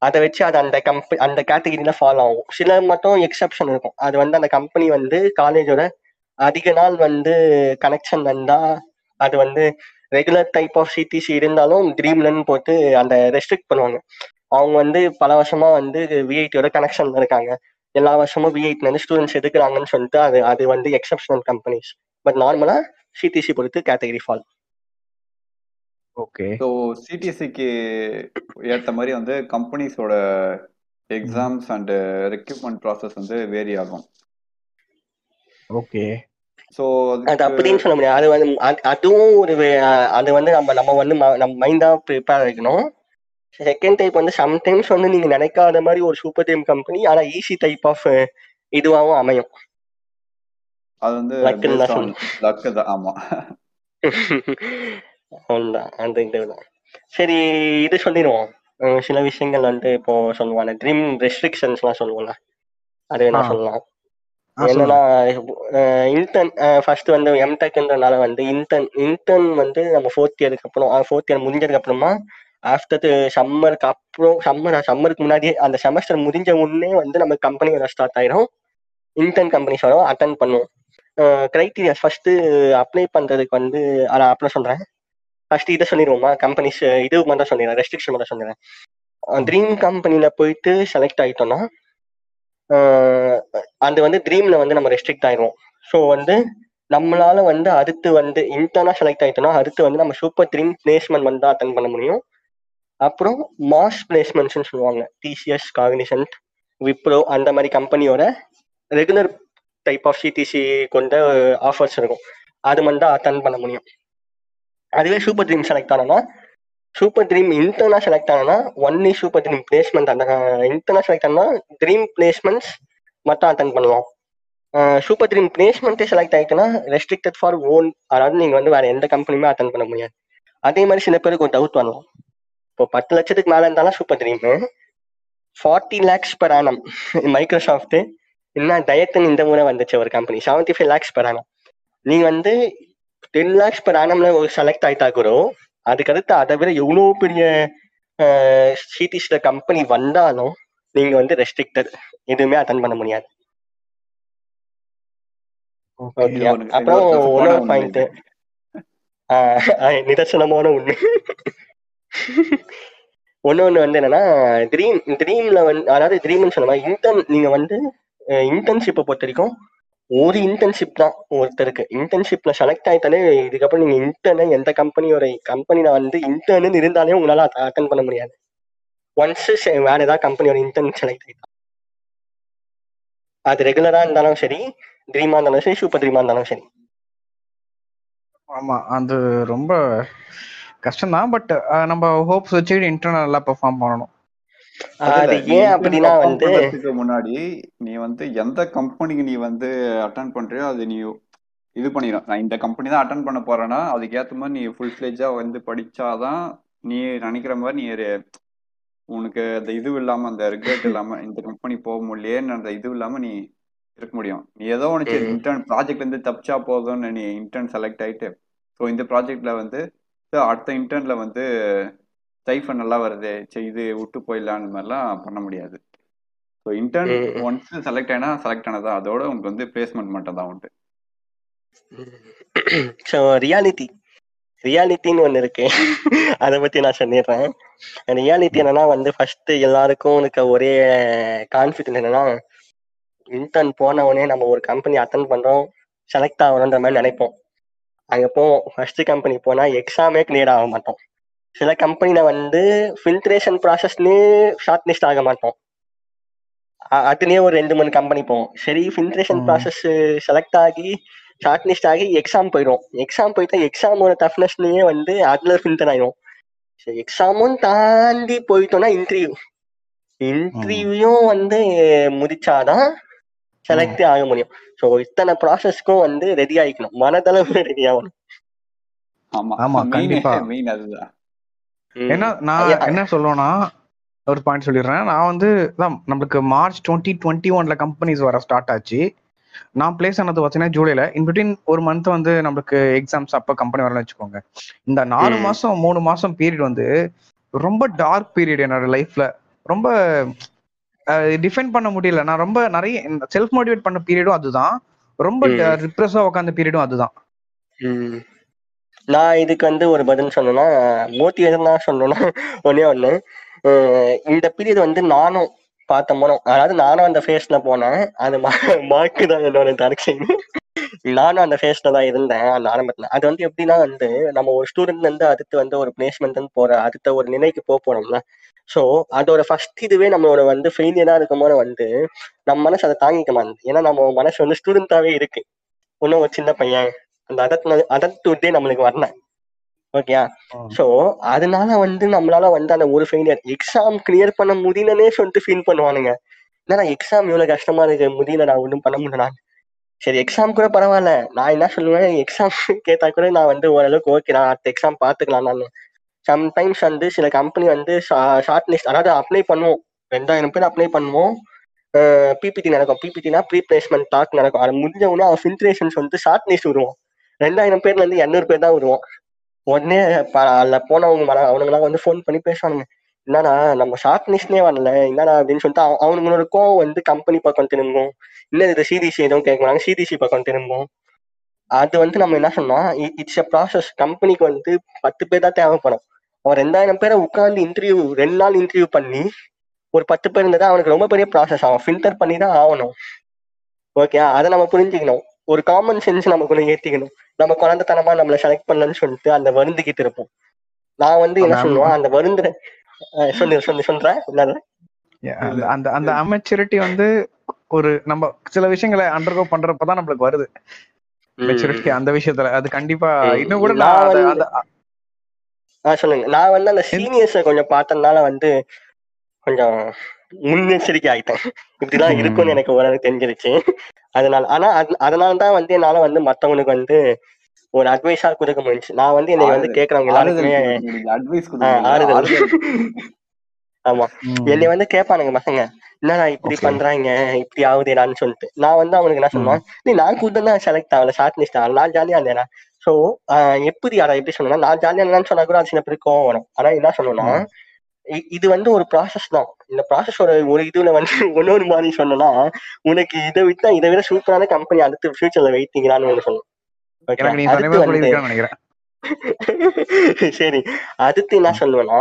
அதை வச்சு அது அந்த கம்பெனி அந்த கேட்டகரியில் ஃபாலோ ஆகும். சில மட்டும் எக்ஸப்ஷன் இருக்கும், அது வந்து அந்த கம்பெனி வந்து காலேஜோட அதிக நாள் வந்து கனெக்ஷன் இருந்தால் அது வந்து regular type of C T C இருந்தாலும் ட்ரீம்லன்னு போட்டு அந்த ரெஸ்ட்ரிக்ட் பண்ணுவாங்க. அவங்க வந்து பல வருஷமாக வந்து V I T யோட கனெக்ஷன் இருக்காங்க, எல்லா வருஷமும் V I T லேருந்து ஸ்டூடெண்ட்ஸ் எடுக்கிறாங்கன்னு சொல்லிட்டு அது அது வந்து எக்ஸப்ஷனல் கம்பெனிஸ். பட் நார்மலாக C T C பொறுத்து category follow. Okay, so C T C க்கு ஏற்ற மாதிரி வந்து கம்பெனிஸோட எக்ஸாம்ஸ் அண்ட் ரெக்ரூட்மெண்ட் ப்ராசஸ் வந்து வேரி ஆகும். ஓகே, ஸோ அது அப்படின்னு சொல்ல முடியாது. அது வந்து அதுவும் ஒரு அது வந்து நம்ம நம்ம வந்து நம்ம மைண்டாக ப்ரிப்பேர் ஆகிக்கணும். செகண்ட் டைப் வந்து சம்டைம்ஸ் வந்து நீங்கள் நினைக்காத மாதிரி ஒரு சூப்பர் டைம் கம்பெனி, ஆனால் ஈஸி டைப் ஆஃப் இதுவாகவும் அமையும். அது வந்து லக்கு தான். ஆமாம், அவ்வளோதான், அந்த இதுதான். சரி, இது சொல்லிடுவோம். சில விஷயங்கள் வந்து இப்போ சொல்லுவாங்க, ட்ரீம் ரெஸ்ட்ரிக்ஷன்ஸ்லாம் சொல்லுவோம்ல, அது என்ன சொல்லலாம் என்னன்னா, இன்டர்ன் ஃபர்ஸ்ட் வந்து M.Techன்றனால வந்து இன்டர்ன் இன்டர்ன் வந்து நம்ம ஃபோர்த் இயருக்கு அப்புறம் ஃபோர்த் இயர் முடிஞ்சதுக்கு அப்புறமா ஆஃப்டர் சம்மருக்கு அப்புறம் சம்மர் சம்மருக்கு முன்னாடியே அந்த செமஸ்டர் முடிஞ்ச உடனே வந்து நம்ம கம்பெனி வர ஸ்டார்ட் ஆயிடும். இன்டர்ன் கம்பெனிஸ் வரும், அட்டன் பண்ணுவோம். க்ரைட்டீரியாஸ் ஃபர்ஸ்ட்டு அப்ளை பண்ணுறதுக்கு வந்து அதை அப்ளை சொல்கிறேன். ஃபர்ஸ்ட் இதை சொல்லிடுவோமா, கம்பெனிஸ் இது மட்டும் சொல்லிடுறேன், ரெஸ்ட்ரிக்ஷன் மட்டும் சொல்லிடுறேன். ட்ரீம் கம்பெனியில் போயிட்டு செலக்ட் ஆகிட்டோம்னா அது வந்து ட்ரீமில் வந்து நம்ம ரெஸ்ட்ரிக்ட் ஆகிடுவோம். ஸோ வந்து நம்மளால் வந்து அடுத்து வந்து இன்டர்னாக செலக்ட் ஆகிட்டோம்னா அடுத்து வந்து நம்ம சூப்பர் ட்ரீம் பிளேஸ்மெண்ட் வந்து அட்டன் பண்ண முடியும். அப்புறம் மாஸ் பிளேஸ்மெண்ட்ஸ்ன்னு சொல்லுவாங்க, T C S, Cognizant, Wipro அந்த மாதிரி கம்பெனியோட regular type of C T C கொண்ட ஆஃபர்ஸ் இருக்கும், அது மட்டும் அட்டன் பண்ண முடியும். அதுவே சூப்பர் ட்ரீம் செலக்ட் ஆனோன்னா, சூப்பர் ட்ரீம் இன்டர்னா செலக்ட் ஆனோன்னா ஒன்லி சூப்பர் ட்ரீம் பிளேஸ்மெண்ட் அந்த இன்டர்னா செலக்ட் ஆனா ட்ரீம் பிளேஸ்மெண்ட்ஸ் மட்டும் அட்டன் பண்ணலாம். சூப்பர் ட்ரீம் பிளேஸ்மெண்ட்டே செலக்ட் ஆகிட்டுன்னா ரெஸ்ட்ரிக்டட் ஃபார் ஓன், அதாவது நீங்கள் வந்து வேறு எந்த கம்பெனியுமே அட்டன் பண்ண முடியாது. அதே மாதிரி சில பேருக்கு ஒரு டவுட் வரலாம், இப்போ பத்து லட்சத்துக்கு மேலே இருந்தாலும் super dream, forty lakhs per annum Microsoft என்ன டயத்துன்னு இந்த முறை வந்துச்சு ஒரு company seventy five lakhs per annum. நீங்கள் வந்து டென் லேக்ஸ் பெர் ஆனம்ல ஒரு செலக்ட் ஆகிட்டா கூட அதுக்கடுத்து அதை விட எவ்வளோ பெரிய C T C கம்பெனி வந்தாலும் நீங்கள் வந்து ரெஸ்ட்ரிக்டட், எதுவுமே அட்டன் பண்ண முடியாது. அப்புறம் உணவு பாயிண்ட் நிதர்சனமான உண்மை ஒன்று ஒன்று வந்து என்னன்னா ட்ரீம் ட்ரீம்ல வந்து அதாவது ட்ரீம்னு சொன்னா இன்டர்ன் நீங்க வந்து இன்டர்ன்ஷிப்பை பொறுத்த வரைக்கும் ஒரு இன்டர்ன்ஷிப் தான் ஒருத்தருக்கு. இன்டர்ன்ஷிப்ல செலக்ட் ஆயிட்டாலே இதுக்கப்புறம் நீங்க இன்டர்ன் எந்த கம்பெனியோட கம்பெனியில வந்து இன்டர்னு இருந்தாலே உங்களால அதை அட்டன் பண்ண முடியாது. ஒன்ஸ் வேற ஏதாவது கம்பெனியோட இன்டர்ன் செலக்ட் ஆயிட்டா அது ரெகுலரா இருந்தாலும் சரி ட்ரீமா இருந்தாலும் சரி சூப்பர் ட்ரீமா இருந்தாலும் சரி. ஆமா அது ரொம்ப கஷ்டம்தான். பட் நம்ம ஹோப்ஸ் வச்சு இன்டர்னல் நல்லா பெர்ஃபார்ம் பண்ணணும். அது ஏன் அப்படின்னா வந்து அதுக்கு முன்னாடி நீ வந்து எந்த கம்பெனிக்கு நீ வந்து அட்டெண்ட் பண்றியோ அது நீ இது பண்ணிடும். நான் இந்த கம்பெனி தான் அட்டெண்ட் பண்ண போறேன்னா அதுக்கேற்ற மாதிரி நீ ஃபுல் ஃபிளெஜ்ஜா வந்து படிச்சாதான் நீ நினைக்கிற மாதிரி நீ உனக்கு அந்த இது இல்லாம அந்த ரிக்ரெட் இல்லாம இந்த கம்பெனி போக முடியலன்னு அந்த இது இல்லாம நீ இருக்க முடியும். நீ ஏதோ உனக்கு இன்டர்ன் ப்ராஜெக்ட் இருந்து தப்பிச்சா போதும்னு நீ இன்டர்ன் செலக்ட் ஆயிட்டு ஸோ இந்த ப்ராஜெக்ட்ல வந்து அடுத்த இன்டர்ன்ல வந்து டைஃபன் நல்லா வருது சரி இது விட்டு போயிடலான்னு மாதிரிலாம் பண்ண முடியாது. ஸோ இன்டர்ன் ஒன்ஸ் செலக்ட் ஆனா செலக்ட் ஆனதா அதோட உங்களுக்கு வந்து பிளேஸ்மெண்ட் மட்டும் தான் உண்டு. ஸோ ரியாலிட்டி ரியாலிட்டின்னு ஒன்று இருக்கு அதை பற்றி நான் சொல்லிடுறேன். ரியாலிட்டி என்னன்னா வந்து ஃபர்ஸ்ட் எல்லாருக்கும் எனக்கு ஒரே கான்ஃபிடன்ட் என்னன்னா இன்டர்ன் போனவொடனே நம்ம ஒரு கம்பெனி அட்டன் பண்றோம் செலக்ட் ஆகணுன்ற மாதிரி நினைப்போம். அங்கே போவோம் ஃபர்ஸ்ட் கம்பெனி போனால் எக்ஸாமே கிளியர் ஆக மாட்டோம். சில கம்பெனியில் வந்து ஃபில்ட்ரேஷன் ப்ராசஸ்லேயே ஷார்ட் லிஸ்ட் ஆக மாட்டோம். அதுலேயே ஒரு ரெண்டு மூணு கம்பெனி போவோம். சரி ஃபில்ட்ரேஷன் ப்ராசஸ் செலக்ட் ஆகி ஷார்ட் லிஸ்ட் ஆகி எக்ஸாம் போயிடும். எக்ஸாம் போயிட்டா எக்ஸாமோட டஃப்னஸ்லேயே வந்து அதில் ஃபில்டர் ஆகிடும். சரி எக்ஸாமும் தாண்டி போயிட்டோம்னா இன்டர்வியூ இன்டர்வியூவும் வந்து முடிச்சாதான் செலக்ட் ஆக முடியும். ஸோ இத்தனை ப்ராசஸ்க்கும் வந்து ரெடி ஆகிக்கணும், மனதளவு ரெடி ஆகணும். ஏன்னா நான் என்ன சொல்லுவேன்னா ஒரு பாயிண்ட் சொல்லிடுறேன். நான் வந்து நம்மளுக்கு மார்ச் டுவெண்ட்டி டுவெண்ட்டி ஒன்ல கம்பெனிஸ் வர ஸ்டார்ட் ஆச்சு. நான் பிளேஸ் ஆனது பார்த்தீங்கன்னா ஜூலைல. இன்பிட்வீன் ஒரு மந்த் வந்து நம்மளுக்கு எக்ஸாம்ஸ் அப்போ கம்பெனி வரலன்னு வச்சுக்கோங்க. இந்த நாலு மாசம் மூணு மாசம் பீரியட் வந்து ரொம்ப டார்க் பீரியட் என்னோட லைஃப்ல. ரொம்ப டிஃபெண்ட் பண்ண முடியல. நான் ரொம்ப நிறைய செல்ஃப் மோட்டிவேட் பண்ண பீரியடும் அதுதான், ரொம்ப ரிப்ரெஸ்ஸா உட்கார்ந்த பீரியடும் அதுதான். நான் இதுக்கு வந்து ஒரு பதில் சொன்னேன்னா மோட்டிவேஷன் தான் சொன்னோன்னா ஒன்னே ஒன்று இந்த பீரியட் வந்து நானும் பார்த்த போனோம். அதாவது நானும் அந்த ஃபேஸ்ல போனேன். அது மார்க்கு தான் என்னோட தரக்ஷன். நானும் அந்த ஃபேஸ்ல தான் இருந்தேன் அந்த ஆரம்பத்தில். அது வந்து எப்படின்னா வந்து நம்ம ஒரு ஸ்டூடெண்ட் வந்து அடுத்து வந்து ஒரு பிளேஸ்மெண்ட் வந்து போற அடுத்த ஒரு நிலைக்கு போக போனோம்னா ஸோ அதோட ஃபர்ஸ்ட் இதுவே நம்மளோட வந்து ஃபெயிலியராக இருக்கும் போது வந்து நம்ம மனசு அதை தாங்கிக்க மாட்டேங்குது. ஏன்னா நம்ம மனசு வந்து ஸ்டூடெண்டாவே இருக்கு. ஒன்றும் ஒரு சின்ன பையன் அந்த அதட்டு அதட்டு விட்டே நம்மளுக்கு வரணும் ஓகேயா. ஸோ அதனால வந்து நம்மளால வந்து அந்த ஒரு ஃபெயிலியர் எக்ஸாம் கிளியர் பண்ண முடியலன்னே சொல்லிட்டு ஃபீல் பண்ணுவானுங்க. ஏன்னா நான் எக்ஸாம் இவ்வளோ கஷ்டமா இருக்கு முடியல நான் ஒன்றும் பண்ண முடியல. சரி எக்ஸாம் கூட பரவாயில்ல. நான் என்ன சொல்லுவேன் எக்ஸாம் கேட்டா கூட நான் வந்து ஓரளவுக்கு ஓகே நான் அடுத்த எக்ஸாம் பார்த்துக்கலாம். நான் சம்டைம்ஸ் வந்து சில கம்பெனி வந்து ஷார்ட் லிஸ்ட் அதாவது அப்ளை பண்ணுவோம் ரெண்டாயிரம் பேர் அப்ளை பண்ணுவோம். பிபிடி நடக்கும். பிபிடினா ப்ரீ பிளேஸ்மெண்ட் டாக் நடக்கும். அது முடிஞ்சவொன்னே அவன் ஃபில்ட்ரேஷன்ஸ் வந்து ஷார்ட் லிஸ்ட் விடுவோம். ரெண்டாயிரம் பேர்ல இருந்து எண்ணூறு பேர் தான் வருவோம். உடனே அதில் போனவங்க மன அவனுங்களாம் வந்து ஃபோன் பண்ணி பேசுவானுங்க என்னடா நம்ம ஷார்ட் லிஸ்ட்லேயே வரல என்னடா அப்படின்னு சொல்லிட்டு அவனுங்களோட கோவம் வந்து கம்பெனி பக்கம் திரும்பும். இல்லை இது சிடிசி எதுவும் கேட்கலாம் சிடிசி பக்கம் திரும்பும். அது வந்து நம்ம என்ன சொன்னோம் இட்ஸ் எ ப்ராசஸ். கம்பெனிக்கு வந்து பத்து பேர் தான் தேவைப்படும். அவன் ரெண்டாயிரம் பேரை உட்காந்து இன்டர்வியூ ரெண்டு நாள் இன்டர்வியூ பண்ணி ஒரு பத்து பேர் இருந்தது அவனுக்கு ரொம்ப பெரிய ப்ராசஸ் ஆகும். ஃபில்டர் பண்ணி தான் ஆகணும் ஓகே. அதை நம்ம புரிஞ்சுக்கணும். ஒரு காமன் சென்ஸ் நமக்குள்ள ஏற்றிக்கணும். நம்ம குழந்தைத்தனமா நம்மளை செலக்ட் பண்ணலன்னு சொல்லிட்டு அந்த வருந்துக்கிட்டு இருப்போம். நான் வந்து என்ன சொல்லுவேன் அந்த வருந்துற சொல்லு சொல்லு சொல்றேன் அந்த அந்த அமெச்சூரிட்டி வந்து ஒரு நம்ம சில விஷயங்களை அண்டர்கோ பண்றப்பதான் நம்மளுக்கு வருது மெச்சூரிட்டி அந்த விஷயத்துல. அது கண்டிப்பா இன்னும் கூட ஆஹ் சொல்லுங்க. நான் வந்து அந்த சீனியர்ஸை கொஞ்சம் பார்த்ததுனால வந்து கொஞ்சம் முன்னெச்சரிக்கை ஆகிட்டேன். இப்படிதான் இருக்கும்னு எனக்கு ஓரளவுக்கு தெரிஞ்சிருச்சு. அதனால ஆனா அதனால்தான் வந்து என்னால வந்து மற்றவங்களுக்கு வந்து ஒரு அட்வைஸா கொடுக்க முடிஞ்சு. நான் வந்து என்னை வந்து கேட்கறவங்க எல்லாருக்குமே ஆறுதல். ஆமா என்னை வந்து கேட்பானுங்க பசங்க என்னடா இப்படி பண்றாங்க இப்படி ஆகுது என்னான்னு சொல்லிட்டு நான் வந்து அவனுக்கு என்ன சொன்னேன் நீ நான் கூட தான் செலக்ட் ஆகல ஷார்ட் லிஸ்ட் ஆகல நான் ஜாலியா இருந்தேன். ஸோ எப்படி அதை எப்படி சொன்னா நான் ஜாலியா என்னன்னு சொன்னா கூட அது சின்ன பேருக்கு கோவம் வரும். ஆனா என்ன சொன்னோம்னா இது வந்து ஒரு ப்ராசஸ் தான். இந்த ப்ராசஸோட ஒரு இதுல வந்து ஒன்னொரு மாதிரி சொன்னோம்னா உனக்கு இதை விட்டு இதை விட சூப்பரான கம்பெனி அடுத்த ஃபியூச்சர்ல வைத்தீங்களான்னு ஒண்ணு சொன்னோம். சரி, அடுத்து என்ன சொல்லுவேன்னா,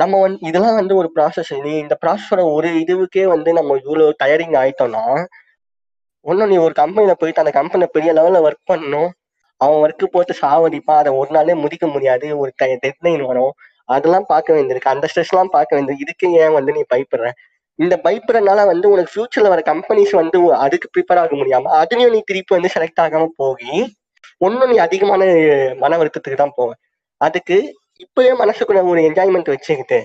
நம்ம வந்து இதெல்லாம் வந்து ஒரு ப்ராசஸ். நீ இந்த ப்ராசஸோட ஒரு இதுவுக்கே வந்து நம்ம இவ்வளவு டயரிங் ஆயிட்டோம்னா ஒன்னும் நீ ஒரு கம்பெனியில போயிட்டு அந்த கம்பெனியில பெரிய லெவல்ல ஒர்க் பண்ணணும், அவன் ஒர்க்கு போட்டு சாவடிப்பா, அதை ஒரு நாளே முடிக்க முடியாது, ஒரு டெட்லைன் வரும், அதெல்லாம் பார்க்க வேண்டியிருக்கு, அந்த ஸ்ட்ரெஸ் எல்லாம் பார்க்க வேண்டியது. இதுக்கு ஏன் வந்து நீ பயப்படுற? இந்த பயப்படுறதுனால வந்து உனக்கு ஃபியூச்சர்ல வர கம்பெனிஸ் வந்து அதுக்கு ப்ரிப்பேர் ஆக முடியாம அதுலயும் நீ திருப்பி வந்து செலக்ட் ஆகாம போகி ஒன்னும் நீ அதிகமான மன வருத்தத்துக்கு தான் போவ. அதுக்கு இப்பயே மனசுக்குள்ள ஒரு என்ஜாய்மெண்ட் வச்சுக்கிட்டு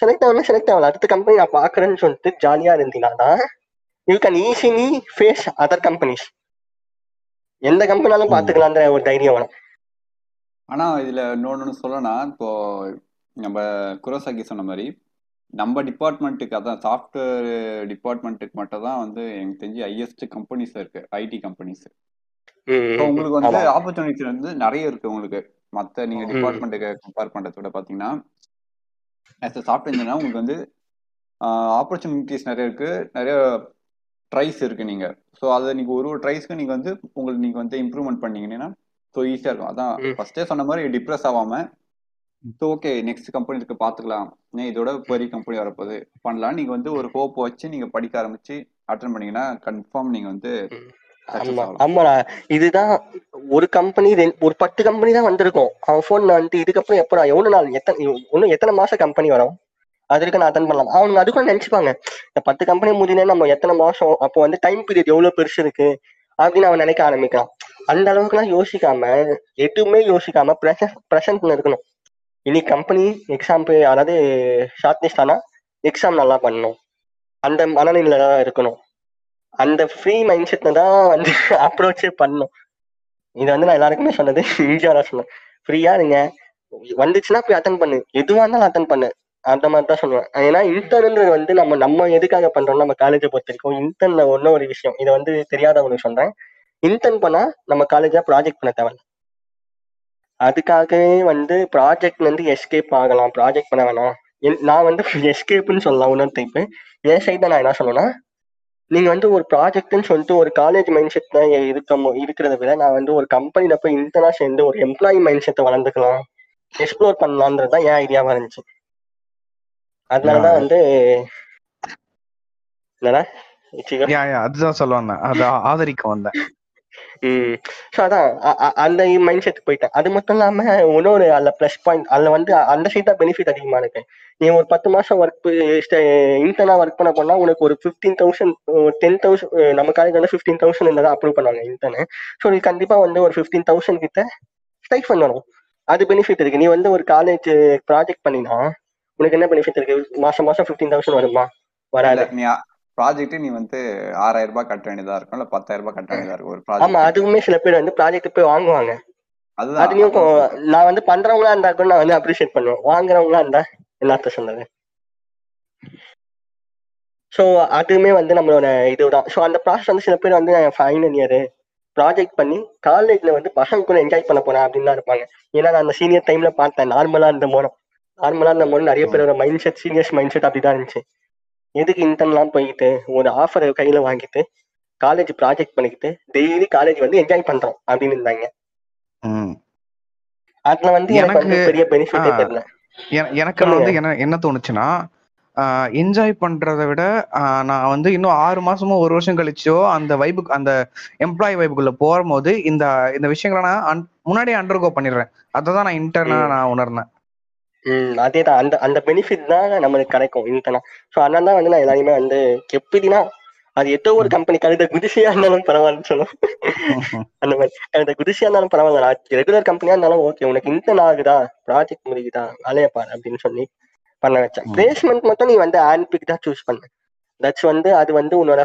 செலக்ட் ஆகணும், செலக்ட் ஆகல, அடுத்த கம்பெனி நான் பாக்குறேன்னு சொல்லிட்டு ஜாலியா இருந்தீங்கன்னா you can easily face other companies. எந்த கம்பெனியாலும் பாத்துக்கலான்ற ஒரு தைரியம் வேணும். ஆனா இதுல இன்னொன்னு சொல்லனா, இப்போ நம்ம குரோசாக்கி சொன்ன மாதிரி நம்ம டிபார்ட்மெண்ட்டுக்கு, அதான் சாஃப்ட்வேர் டிபார்ட்மெண்ட்டுக்கு மட்டும் தான் வந்து எனக்கு தெரிஞ்சு ஹையஸ்ட் கம்பெனிஸ் இருக்கு, ஐடி கம்பெனிஸ். உங்களுக்கு வந்து ஆப்பர்ச்சுனிட்டி வந்து நிறைய இருக்கு உங்களுக்கு, மற்ற நீங்க டிபார்ட்மெண்ட்டுக்கு கம்பேர் பண்றதோட பாத்தீங்கன்னா ஆஸ் அ சாஃப்ட்வேர் இன்ஜினியர் உங்களுக்கு வந்து ஆப்பர்ச்சுனிட்டிஸ் நிறைய இருக்கு, நிறைய ட்ரைஸ் இருக்கு நீங்க. ஸோ அதை நீங்க ஒரு ஒரு ட்ரைஸ்க்கு நீங்க வந்து உங்களுக்கு நீங்க வந்து இம்ப்ரூவ்மெண்ட் பண்ணீங்கன்னா ஸோ ஈஸியா இருக்கும். அதான் ஃபர்ஸ்டே சொன்ன மாதிரி டிப்ரெஸ் ஆகாம ஓகே நெக்ஸ்ட் கம்பெனி இருக்கு பாத்துக்கலாம், இதோட பெரிய கம்பெனி வரப்போது பண்ணலாம், நீங்க வந்து ஒரு ஹோப் வச்சு நீங்க படிக்க ஆரம்பிச்சு அட்டன் பண்ணீங்கன்னா கன்ஃபார்ம் நீங்க வந்து. ஆமாடா, இதுதான் ஒரு கம்பெனி ஒரு பத்து கம்பெனி தான் வந்திருக்கும் அவன் போன்ல வந்துட்டு, இதுக்கப்புறம் எப்ப எவ்வளவு நாள் எத்தனை ஒன்னும் எத்தனை மாசம் கம்பெனி வரும் அதுக்கு நான் அட்டன் பண்ணலாம். அவங்க அதுக்குள்ள நினைச்சுப்பாங்க இந்த பத்து கம்பெனி முடினா நம்ம எத்தனை மாசம், அப்போ வந்து டைம் பீரியட் எவ்வளவு பெருசு இருக்கு அப்படின்னு அவன் நினைக்க ஆரம்பிக்கலாம். அந்த அளவுக்கு எல்லாம் யோசிக்காம, எதுவுமே யோசிக்காம பிரசன்ட் இருக்கணும். இன்னைக்கு கம்பெனி எக்ஸாம் போய், அதாவது ஷார்ட் லிஸ்ட் ஆனா எக்ஸாம் நல்லா பண்ணணும், அந்த மனநிலையில தான் இருக்கணும், அந்த ஃப்ரீ மைண்ட் செட்ல தான் வந்து அப்ரோச்சே பண்ணணும். இது வந்து நான் எல்லாருக்குமே சொன்னது, இந்தியாவில சொன்னேன், ஃப்ரீயா இருங்க, வந்துச்சுன்னா போய் அட்டன் பண்ணு, எதுவாக இருந்தாலும் அட்டன் பண்ணு, அந்த மாதிரி தான் சொல்லுவேன். ஏன்னா இன்டர்ன்றது வந்து நம்ம நம்ம எதுக்காக பண்றோம், நம்ம காலேஜை பொறுத்த வரைக்கும் இன்டர்ன்ல ஒன்னும் ஒரு விஷயம், இதை வந்து தெரியாதவங்களுக்கு சொல்றேன், இன்டர்ன் பண்ணா நம்ம காலேஜா ப்ராஜெக்ட் பண்ண தேவை, அதுக்காகவே வந்து ப்ராஜெக்ட்ல இருந்து எஸ்கேப் ஆகலாம், ப்ராஜெக்ட் பண்ண வேணாம். நான் வந்து எஸ்கேப்னு சொல்லலாம் உணர்ந்து. இப்போ என் சைட்ல நான் என்ன சொல்லணும்னா, நீங்க வந்து ஒரு ப்ராஜெக்ட்ன்னு சொல்லிட்டு ஒரு காலேஜ் மைண்ட் செட் தான் இருக்க இருக்கிறத விட நான் வந்து ஒரு கம்பெனியில போய் இன்டர்னா சேர்ந்து ஒரு எம்ப்ளாயி மைண்ட் செட்டை வளர்ந்துக்கலாம், எக்ஸ்ப்ளோர் பண்ணலான்றதுதான் என் ஐடியாவா இருந்துச்சு. அதனாலதான் வந்து அதுதான் சொல்லுவாங்க, அதை ஆதரிக்க வந்தேன். உம் சோ அதான் அந்த மைண்ட் செட் போயிட்டேன். அது மட்டும் இல்லாம இன்னொரு அதுல பிளஸ் பாயிண்ட், அதுல வந்து அந்த சைட் தான் பெனிஃபிட் அதிகமா இருக்கு. நீ ஒரு பத்து மாசம் ஒர்க் இன்டர்னா ஒர்க் பண்ண போனா உனக்கு ஒரு பிப்டீன் தௌசண்ட் டென் தௌசண்ட் நம்ம காலேஜ் வந்து பிப்டீன் தௌசண்ட் இருந்தா அப்ரூவ் பண்ணுவாங்க இன்டர்னு. சோ நீ கண்டிப்பா வந்து ஒரு பிப்டீன் தௌசண்ட் கிட்ட ஸ்டைஃபண்ட் வரும், அது பெனிஃபிட் இருக்கு. நீ வந்து ஒரு காலேஜ் ப்ராஜெக்ட் பண்ணினா உனக்கு என்ன பெனிஃபிட் இருக்கு? மாசம் மாசம் பிப்டீன் தௌசண்ட் வருமா? வராது. ப்ராஜெக்ட் நீ வந்து ஆறாயிரம் ரூபாய் கட்ட வேண்டியதா இருக்கும், இல்ல பத்தாயிரம் ரூபாய் கட்ட வேண்டியதா இருக்கும் ஒரு ப்ராஜெக்ட். ஆமா, அதுவுமே சில பேர் வந்து ப்ராஜெக்ட் போய் வாங்குவாங்க. அதுதான் அதுலயும் நான் வந்து பண்றவங்களா இருந்தா கூட நான் வந்து அப்ரிஷியேட் பண்ணுவேன், வாங்குறவங்களா இருந்தா என்னத்த சொன்னது. ஸோ அதுவுமே வந்து நம்மளோட இதுதான். ஸோ அந்த ப்ராசஸ் வந்து சில பேர் வந்து ஃபைனல் இயர் ப்ராஜெக்ட் பண்ணி காலேஜ்ல வந்து பசங்க கூட என்ஜாய் பண்ண போறேன் அப்படின்னு தான் இருப்பாங்க. ஏன்னா நான் அந்த சீனியர் டைம்ல பார்த்தேன், நார்மலா இருந்த மோனம் நார்மலா இருந்த மோனம் நிறைய பேரோட mind set seniors mind set அப்படிதான் இருந்துச்சு. எதுக்கு இன்டர்ன்லாம் போயிட்டு ஒரு ஆஃபரை கையில வாங்கிட்டு காலேஜ் ப்ராஜெக்ட் பண்ணிக்கிட்டு டெய்லி காலேஜ் வந்து என்ஜாய் பண்றோம் அப்படின்னு இருந்தாங்க. அதுல வந்து எனக்கு பெரிய பெனிஃபிட்டே தெரியல. எனக்கு வந்து என்ன என்ன தோணுச்சுன்னா, என்ஜாய் பண்றதை விட நான் வந்து இன்னும் ஆறு மாசமோ ஒரு வருஷம் கழிச்சோ அந்த வைபுக்கு அந்த எம்ப்ளாயி வைபுக்குள்ள போகும்போது இந்த இந்த விஷயங்களை நான் முன்னாடியே அண்டர்கோ பண்ணிடுறேன். அதான் நான் இன்டர்னா நான் உணர்ந்தேன். ம் அதேதான், அந்த அந்த பெனிஃபிட் தான் நம்மளுக்கு கிடைக்கும் இன்டர்னா. ஸோ அதனால தான் வந்து நான் எல்லாருமே வந்து எப்படின்னா, அது ஏதோ ஒரு கம்பெனி கழுத குதிசையா இருந்தாலும் பரவாயில்லன்னு சொல்லுவோம். அந்த மாதிரி கழுத குதிசையா இருந்தாலும் பரவாயில்ல, ரெகுலர் கம்பெனியா இருந்தாலும் ஓகே உனக்கு இன்டர்ன் ஆகுதா ப்ராஜெக்ட் முடிக்குதா அலையப்பாரு அப்படின்னு சொல்லி பண்ண வச்சேன். பிளேஸ்மெண்ட் மட்டும் நீ வந்து ஹேண்ட் பிக் தான் சூஸ் பண்ண, தட்ஸ் வந்து அது வந்து உன்னோட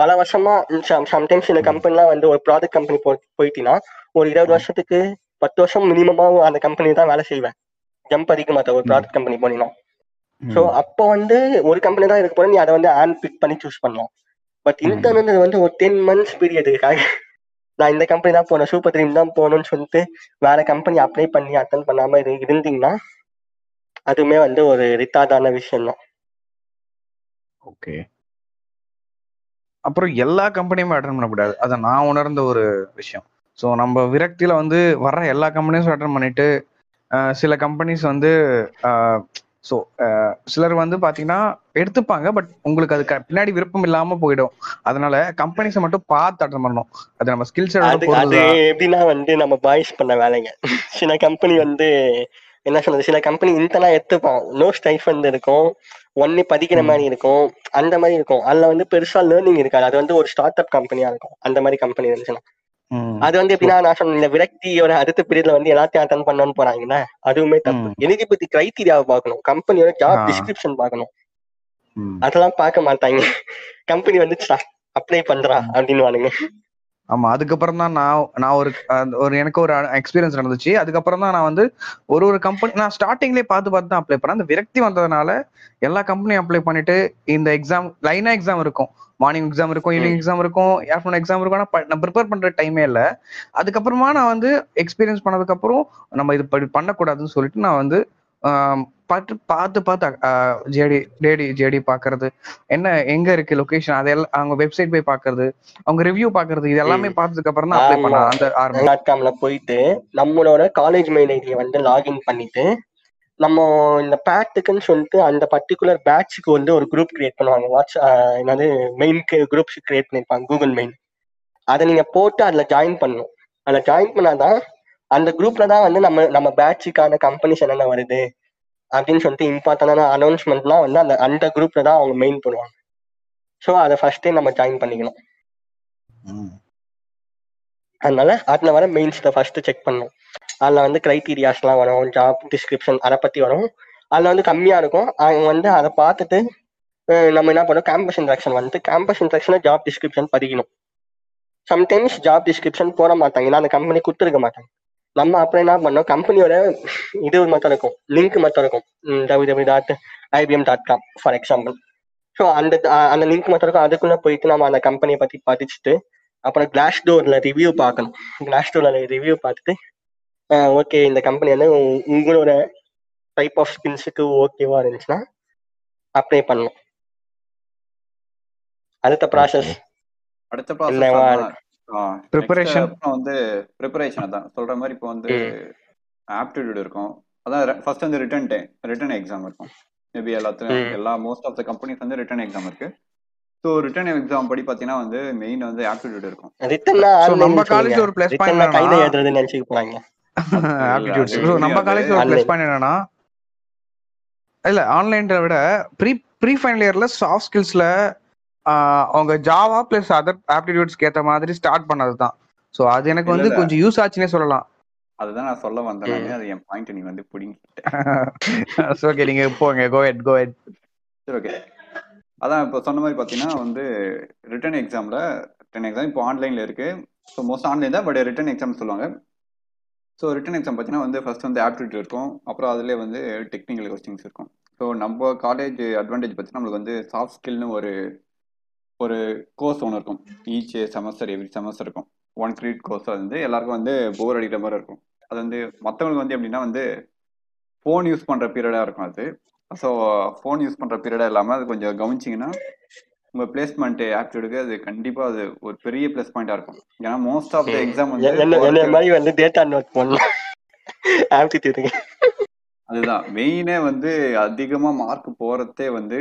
பல வருஷமா சம்டைம்ஸ் இந்த கம்பெனிலாம் வந்து ஒரு ப்ராஜெக்ட் கம்பெனி போ போயிட்டீங்கன்னா ஒரு இருபது வருஷத்துக்கு பத்து வருஷம் மினிமமா அந்த கம்பெனி தான் வேலை செய்வேன், ஜம்ப் அதிகமா ஒரு ப்ராடக்ட் கம்பெனி பண்ணினோம். ஸோ அப்போ வந்து ஒரு கம்பெனி தான் இருக்க போற, நீ அதை வந்து ஹேண்ட் பிக் பண்ணி சூஸ் பண்ணலாம். பட் இன்டர்னு வந்து ஒரு டென் மந்த்ஸ் பீரியடுக்காக நான் இந்த கம்பெனி தான் போனேன் சூப்பர் ட்ரீம் தான் போகணும்னு சொல்லிட்டு வேற கம்பெனி அப்ளை பண்ணி அட்டன் பண்ணாம இருந்தீங்கன்னா அதுமே வந்து ஒரு ரித்தாதான விஷயம்தான். ஓகே, அப்புறம் எல்லா கம்பெனியுமே அட்டெண்ட் பண்ணக்கூடாது, அதை நான் உணர்ந்த ஒரு விஷயம். ஸோ நம்ம விரக்தியில் வந்து வர்ற எல்லா கம்பெனிஸும் அட்டெண்ட் பண்ணிட்டு சில கம்பெனிஸ் வந்து ஸோ சிலர் வந்து பார்த்தீங்கன்னா எடுத்துப்பாங்க, பட் உங்களுக்கு அது பின்னாடி விருப்பம் இல்லாமல் போயிடும். அதனால கம்பெனிஸை மட்டும் பார்த்து அட்டெண்ட் பண்ணணும். அது நம்ம ஸ்கில்ஸ் எப்படின்னா வந்து நம்ம பாய்ஸ் பண்ண வேலைங்க. சில கம்பெனி வந்து என்ன சொல்றது, சில கம்பெனி இன்டனா எடுத்துப்பான், நோ ஸ்டைஃபண்ட் இருக்கும், ஒன்னு பதிக்கிற மாதிரி இருக்கும், அந்த மாதிரி இருக்கும். அதுல வந்து பெருசா லேர்னிங் இருக்காது. அது வந்து ஒரு ஸ்டார்ட் அப் கம்பெனியா இருக்கும். அந்த மாதிரி கம்பெனி இருந்துச்சுன்னா அது வந்து எப்படின்னா நான் சொன்ன இந்த விரக்தியோட அடுத்த பீரியட்ல வந்து எல்லாத்தையும் அட்டன் பண்ணணும்னு போறாங்கன்னா அதுவுமே தப்பு. எலிஜிபிலிட்டி கிரைட்டீரியாவை பார்க்கணும், கம்பெனியோட ஜாப் டிஸ்கிரிப்ஷன் பார்க்கணும். அதெல்லாம் பார்க்க மாட்டாங்க. கம்பெனி வந்து அப்ளை பண்றான் அப்படின்னு வானுங்க. ஆமா, அதுக்கப்புறம் தான் நான் நான் ஒரு ஒரு எனக்கு ஒரு எக்ஸ்பீரியன்ஸ் நடந்துச்சு. அதுக்கப்புறம் தான் நான் வந்து ஒரு ஒரு கம்பெனி நான் ஸ்டார்டிங்லேயே பார்த்து பார்த்து தான் அப்ளை பண்ணேன். அந்த விரக்தி வந்ததுனால எல்லா கம்பெனியும் அப்ளை பண்ணிட்டு இந்த எக்ஸாம் லைனா எக்ஸாம் இருக்கும், மார்னிங் எக்ஸாம் இருக்கும், ஈவினிங் எக்ஸாம் இருக்கும், ஆஃப்டர்நூன் எக்ஸாம் இருக்கும். ஆனால் நான் ப்ரிப்பேர் பண்ற டைமே இல்லை. அதுக்கப்புறமா நான் வந்து எக்ஸ்பீரியன்ஸ் பண்ணதுக்கப்புறம் நம்ம இது பண்ணக்கூடாதுன்னு சொல்லிட்டு நான் வந்து பார்த்து பார்த்து பார்த்து ஜேடி ஜேடி ஜேடி பார்க்கறது, என்ன எங்க இருக்கு லொகேஷன், அதெல்லாம் அவங்க வெப்சைட் போய் பார்க்கறது, அவங்க ரிவ்யூ பார்க்கறது, இது எல்லாமே பார்த்ததுக்கு அப்புறம் தான் அப்ளை பண்ண அந்த ஆர்மி டாட் காம்ல போயிட்டு நம்மளோட காலேஜ் மெயில் ஐடியை வந்து லாகின் பண்ணிட்டு நம்ம இந்த பேட்டுக்குன்னு சொல்லிட்டு அந்த பர்டிகுலர் பேட்சுக்கு வந்து ஒரு குரூப் கிரியேட் பண்ணுவாங்க. வாட்ஸ் என்னது மெயின் குரூப்ஸ் கிரியேட் பண்ணிருப்பாங்க கூகுள் மெயில். அதை நீங்க போட்டு அதில் ஜாயின் பண்ணணும். அதில் ஜாயின் பண்ணாதான் அந்த குரூப்ல தான் வந்து நம்ம நம்ம பேட்சுக்கான கம்பெனிஸ் என்னென்ன வருது அப்படின்னு சொல்லிட்டு இம்பார்ட்டண்டான அனௌன்ஸ்மெண்ட்லாம் வந்து அந்த அந்த குரூப்ல தான் அவங்க மெயின் பண்ணுவாங்க. ஸோ அதை ஃபர்ஸ்டே நம்ம ஜாயின் பண்ணிக்கணும். அதனால அதில் வர மெயின்ஸை ஃபர்ஸ்ட் செக் பண்ணணும். அதில் வந்து கிரைட்டீரியாஸ்லாம் வரும், ஜாப் டிஸ்கிரிப்ஷன் அதை பற்றி வரும். அதில் வந்து கம்மியாக இருக்கும். அவங்க வந்து அதை பார்த்துட்டு நம்ம என்ன பண்ணோம், கேம்பஸ் இன்ட்ராக்ஷன் வந்து கேம்பஸ் இன்ட்ராக்ஷனை ஜாப் டிஸ்கிரிப்ஷன் பதிக்கணும். சம்டைம்ஸ் ஜாப் டிஸ்கிரிப்ஷன் போட மாட்டாங்க, ஏன்னா அந்த கம்பெனி கொடுத்துருக்க மாட்டாங்க. நம்ம அப்புறம் என்ன பண்ணோம், கம்பெனியோட இது மட்டும் இருக்கும், லிங்க் மட்டும் இருக்கும், W dot IBM dot com for example. So அந்த அந்த லிங்க் மட்டும் இருக்கும். அதுக்குள்ளே போயிட்டு நம்ம அந்த கம்பெனியை பற்றி பார்த்துச்சுட்டு அப்புறம் கிளாஸ் டோரில் ரிவ்யூ பார்க்கணும். கிளாஸ் டோரில் ரிவ்யூ பார்த்துட்டு ஓகே இந்த கம்பெனி வந்து உங்களோட டைப் ஆஃப் ஸ்கில்ஸுக்கு ஓகேவா இருந்துச்சுன்னா அப்ளை பண்ணணும். அடுத்த ப்ராசஸ் அடுத்த ப்ராசஸ் ப்ரிபரேஷன் வந்து ப்ரிபரேஷன் அதான் சொல்ற மாதிரி இப்போ வந்து ஆப்டிடியூட் இருக்கும். அதான் ஃபர்ஸ்ட் வந்து ரிட்டன் டைம் ரிட்டன் எக்ஸாம் இருக்கும். மேபி எல்லாத்துக்கும் எல்லா மோஸ்ட் ஆஃப் த கம்பெனிஸ் வந்து ரிட்டன் எக்ஸாம் இருக்கு. ஸோ ரிட்டன் எக்ஸாம் படி பார்த்தீங்கன்னா வந்து மெயின் வந்து ஆப்டிடியூட் இருக்கும். நம்ம காலேஜ் ஒரு ப்ளஸ் பாயிண்ட் கையில எழுதுறதுன்னு நினைச்சுக்க போறாங்க. நம்ம காலேஜ்ல ஒரு ப்ளஸ் பாயிண்ட் என்னன்னா இல்ல ஆன்லைன்ல விட ப்ரீ ப்ரீ ஃபைனல் இயர்ல சாஃப்ட் ஸ்கில்ஸ்ல அவங்க ஜாவா பிளஸ் அதர் ஆப்டிடியூட்ஸ்க்கு ஏற்ற மாதிரி ஸ்டார்ட் பண்ணதுதான். ஸோ அது எனக்கு வந்து கொஞ்சம் யூஸ் ஆச்சுன்னே சொல்லலாம். அதுதான் நான் சொல்ல வந்தேன். அது என் பாயிண்ட் நீ வந்து புடிங்கிட்டேன். ஓகே, நீங்க போங்க, go ahead go ahead. Okay, அதான் இப்போ சொன்ன மாதிரி பார்த்தீங்கன்னா வந்து ரிட்டன் எக்ஸாம்ல ரிட்டன் எக்ஸாம் இப்போ ஆன்லைன்ல இருக்கு. ஸோ மோஸ்ட் ஆன்லைன் தான், பட் ரிட்டன் எக்ஸாம் சொல்லுவாங்க. ஸோ ரிட்டன் எக்ஸாம் பார்த்தீங்கன்னா வந்து ஃபர்ஸ்ட் வந்து ஆப்டிடியூட் இருக்கும். அப்புறம் அதிலே வந்து டெக்னிக்கல் கொஸ்டின்ஸ் இருக்கும். ஸோ நம்ம காலேஜ் அட்வான்டேஜ் பார்த்தீங்கன்னா நம்மளுக்கு வந்து சாஃப்ட் ஸ்கில்னு ஒரு ஒரு கோர்ஸ் ஒன்று இருக்கும். ஈச் செமஸ்டர் எவ்ரி செமஸ்டர் இருக்கும் ஒன் கிரெடிட் கோர்ஸ். அது வந்து எல்லாருக்கும் வந்து போர் அடிக்கிற மாதிரி இருக்கும். அது வந்து மற்றவங்களுக்கு வந்து எப்படின்னா வந்து ஃபோன் யூஸ் பண்ணுற பீரியடாக இருக்கும் அது. ஸோ ஃபோன் யூஸ் பண்ணுற பீரியடாக இல்லாமல் அது கொஞ்சம் கவனிச்சிங்கன்னா உங்கள் பிளேஸ்மெண்ட் ஆப்டிடியூடுக்கு அது கண்டிப்பாக அது ஒரு பெரிய பிளஸ் பாயிண்டாக இருக்கும். ஏன்னா மோஸ்ட் ஆஃப் த எக்ஸாம் வந்து டேட்டா நோட் பண்ணலாம் ஆப்டிடியூடுக்கு. அதுதான் மெயினே வந்து அதிகமாக மார்க் போகிறதே வந்து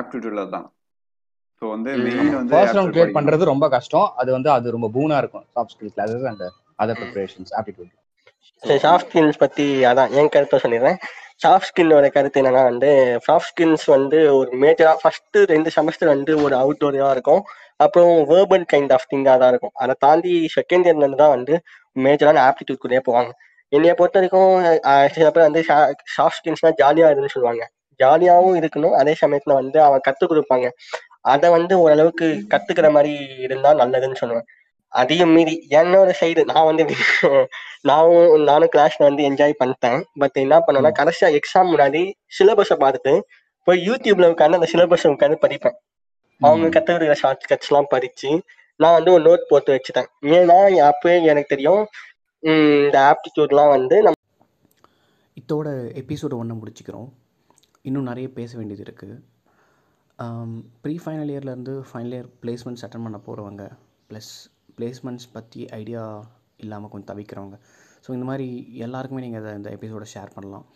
ஆப்டிடியூடில் தான். ஸோ வந்து மெயின் வந்து ஃபர்ஸ்ட் ரவுண்ட் கிரியேட் பண்ணுறது ரொம்ப கஷ்டம். அது வந்து அது ரொம்ப பூனாக இருக்கும் சாஃப்ட் ஸ்கில்ஸ் அது அந்த அதர் ப்ரிப்பரேஷன்ஸ் ஆப்டிடியூட். சரி, சாஃப்ட் ஸ்கில்ஸ் பற்றி அதான் என் கருத்தை சொல்லிடுறேன். சாஃப்ட் ஸ்கில்லோட கருத்து என்னன்னா வந்து சாஃப்ட் ஸ்கில்ஸ் வந்து ஒரு மேஜரா ஃபர்ஸ்ட் ரெண்டு செமஸ்டர் வந்து ஒரு அவுட்டோரியா இருக்கும். அப்புறம் வேர்பல் கைண்ட் ஆஃப் திங்காக தான் இருக்கும். அதை தாண்டி செகண்ட் இயர்ல இருந்து தான் வந்து மேஜரான ஆப்டிடியூட்குள்ளே போவாங்க. என்னைய பொறுத்த வரைக்கும் சில பேர் வந்து சாஃப்ட் ஸ்கில்ஸ்னா ஜாலியா இருக்குன்னு சொல்லுவாங்க. ஜாலியாகவும் இருக்கணும், அதே சமயத்துல வந்து அவன் கற்றுக் கொடுப்பாங்க. அதை வந்து ஓரளவுக்கு கத்துக்கிற மாதிரி இருந்தா நல்லதுன்னு சொல்லுவேன். அதையும் மீறி என்னோட சைடு நான் வந்து நானும் நானும் கிளாஸ்ல வந்து என்ஜாய் பண்ணிட்டேன். பட் என்ன பண்ணேன்னா கடைசியா எக்ஸாம் முன்னாடி சிலபஸை பார்த்துட்டு போய் யூடியூப்ல உட்காந்து அந்த சிலபஸை உட்காந்து படிப்பேன். அவங்க கத்துக்கிற ஷார்ட் கட்ஸ் எல்லாம் படிச்சு நான் வந்து ஒரு நோட் போட்டு வச்சுட்டேன். ஏன்னா அப்பவே எனக்கு தெரியும் இந்த ஆப்டிடியூட்லாம் வந்து இதோட எபிசோடு ஒன்று முடிச்சுக்கிறோம். இன்னும் நிறைய பேச வேண்டியது இருக்குது. ப்ரீ ஃபைனல் இயர்லேருந்து ஃபைனல் இயர் பிளேஸ்மெண்ட்ஸ் அட்டன் பண்ண போகிறவங்க, ப்ளஸ் பிளேஸ்மெண்ட்ஸ் பற்றி ஐடியா இல்லாமல் கொஞ்சம் தவிக்கிறவங்க, ஸோ இந்த மாதிரி எல்லாருக்குமே நீங்கள் இந்த எபிசோடை ஷேர் பண்ணலாம்.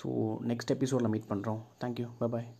ஸோ நெக்ஸ்ட் எபிசோடில் மீட் பண்ணுறோம். தேங்க்யூ, பை பாய்.